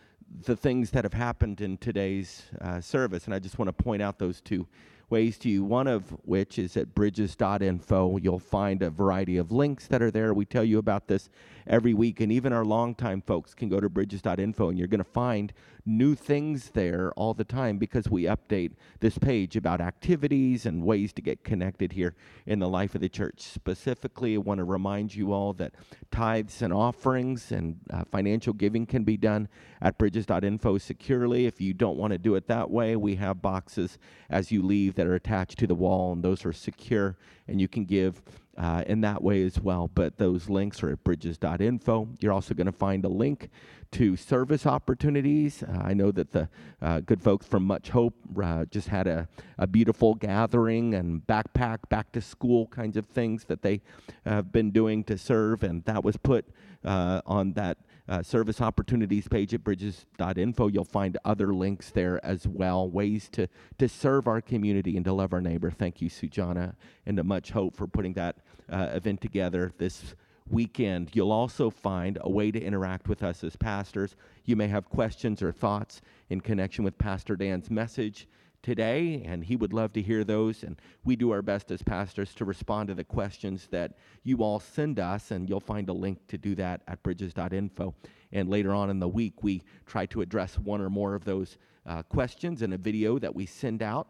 the things that have happened in today's uh, service. And I just want to point out those two ways to you, one of which is at bridges dot info. You'll find a variety of links that are there. We tell you about this every week, and even our longtime folks can go to bridges dot info, and you're going to find new things there all the time because we update this page about activities and ways to get connected here in the life of the church. Specifically, I want to remind you all that tithes and offerings and uh, financial giving can be done at bridges dot info securely. If you don't want to do it that way, we have boxes as you leave that are attached to the wall, and those are secure, and you can give uh, in that way as well. But those links are at bridges dot info. You're also going to find a link to service opportunities. Uh, I know that the uh, good folks from Much Hope uh, just had a, a beautiful gathering and backpack, back to school kinds of things that they have been doing to serve, and that was put uh, on that Uh, service opportunities page at bridges dot info. You'll find other links there as well, ways to, to serve our community and to love our neighbor. Thank you, Sujana, and to Much Hope for putting that uh, event together this weekend. You'll also find a way to interact with us as pastors. You may have questions or thoughts in connection with Pastor Dan's message today, and he would love to hear those, and we do our best as pastors to respond to the questions that you all send us, and you'll find a link to do that at bridges dot info. And later on in the week, we try to address one or more of those uh, questions in a video that we send out,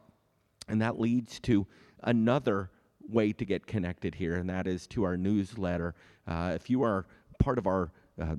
and that leads to another way to get connected here, and that is to our newsletter. Uh, if you are part of our uh,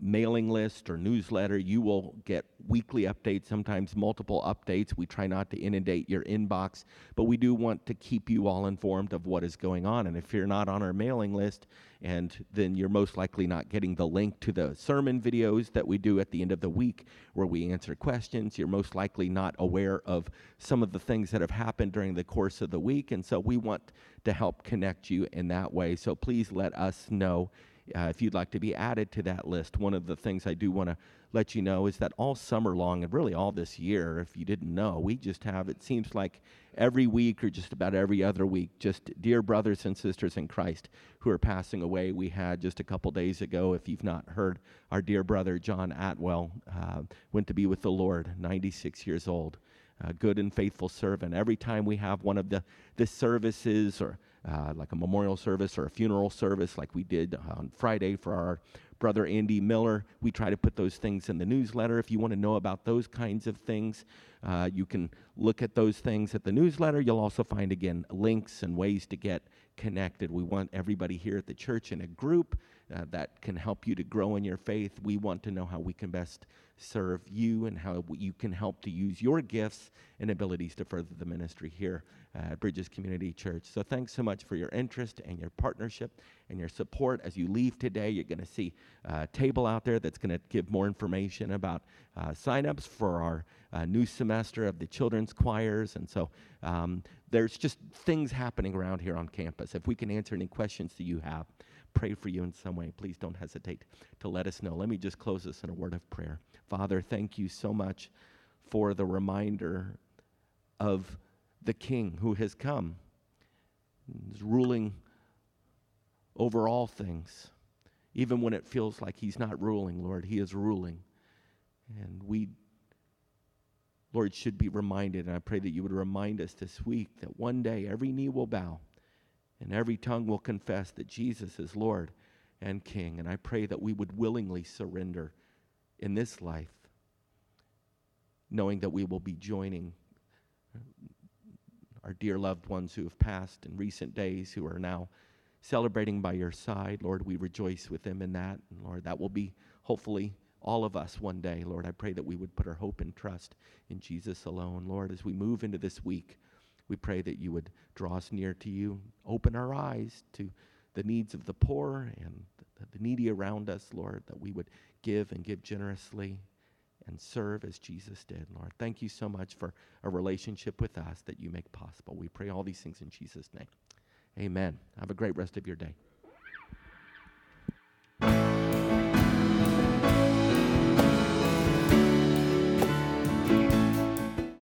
mailing list or newsletter, you will get weekly updates, sometimes multiple updates. We try not to inundate your inbox, but we do want to keep you all informed of what is going on. And if you're not on our mailing list, and then you're most likely not getting the link to the sermon videos that we do at the end of the week where we answer questions. You're most likely not aware of some of the things that have happened during the course of the week. And so we want to help connect you in that way. So please let us know Uh, if you'd like to be added to that list. One of the things I do want to let you know is that all summer long, and really all this year, if you didn't know, we just have, it seems like every week or just about every other week, just dear brothers and sisters in Christ who are passing away. We had just a couple days ago, if you've not heard, our dear brother John Atwell uh, went to be with the Lord, ninety-six years old, a good and faithful servant. Every time we have one of the, the services or Uh, like a memorial service or a funeral service like we did on Friday for our brother Andy Miller. We try to put those things in the newsletter. If you want to know about those kinds of things, uh, you can look at those things at the newsletter. You'll also find, again, links and ways to get connected. We want everybody here at the church in a group uh, that can help you to grow in your faith. We want to know how we can best serve you and how you can help to use your gifts and abilities to further the ministry here at Bridges Community Church. So thanks so much for your interest and your partnership and your support. As you leave today, you're going to see a table out there that's going to give more information about uh, signups for our uh, new semester of the children's choirs. And so um, there's just things happening around here on campus. If we can answer any questions that you have, pray for you in some way, please don't hesitate to let us know. Let me just close this in a word of prayer. Father, thank you so much for the reminder of the King who has come, is ruling over all things. Even when it feels like he's not ruling, Lord, he is ruling. And we, Lord, should be reminded, and I pray that you would remind us this week that one day every knee will bow and every tongue will confess that Jesus is Lord and King. And I pray that we would willingly surrender in this life, knowing that we will be joining our dear loved ones who have passed in recent days, who are now celebrating by your side. Lord, we rejoice with them in that. And Lord, that will be hopefully all of us one day. Lord, I pray that we would put our hope and trust in Jesus alone. Lord, as we move into this week, we pray that you would draw us near to you, open our eyes to the needs of the poor and the needy around us, Lord, that we would give and give generously, and serve as Jesus did, Lord. Thank you so much for a relationship with us that you make possible. We pray all these things in Jesus' name. Amen. Have a great rest of your day.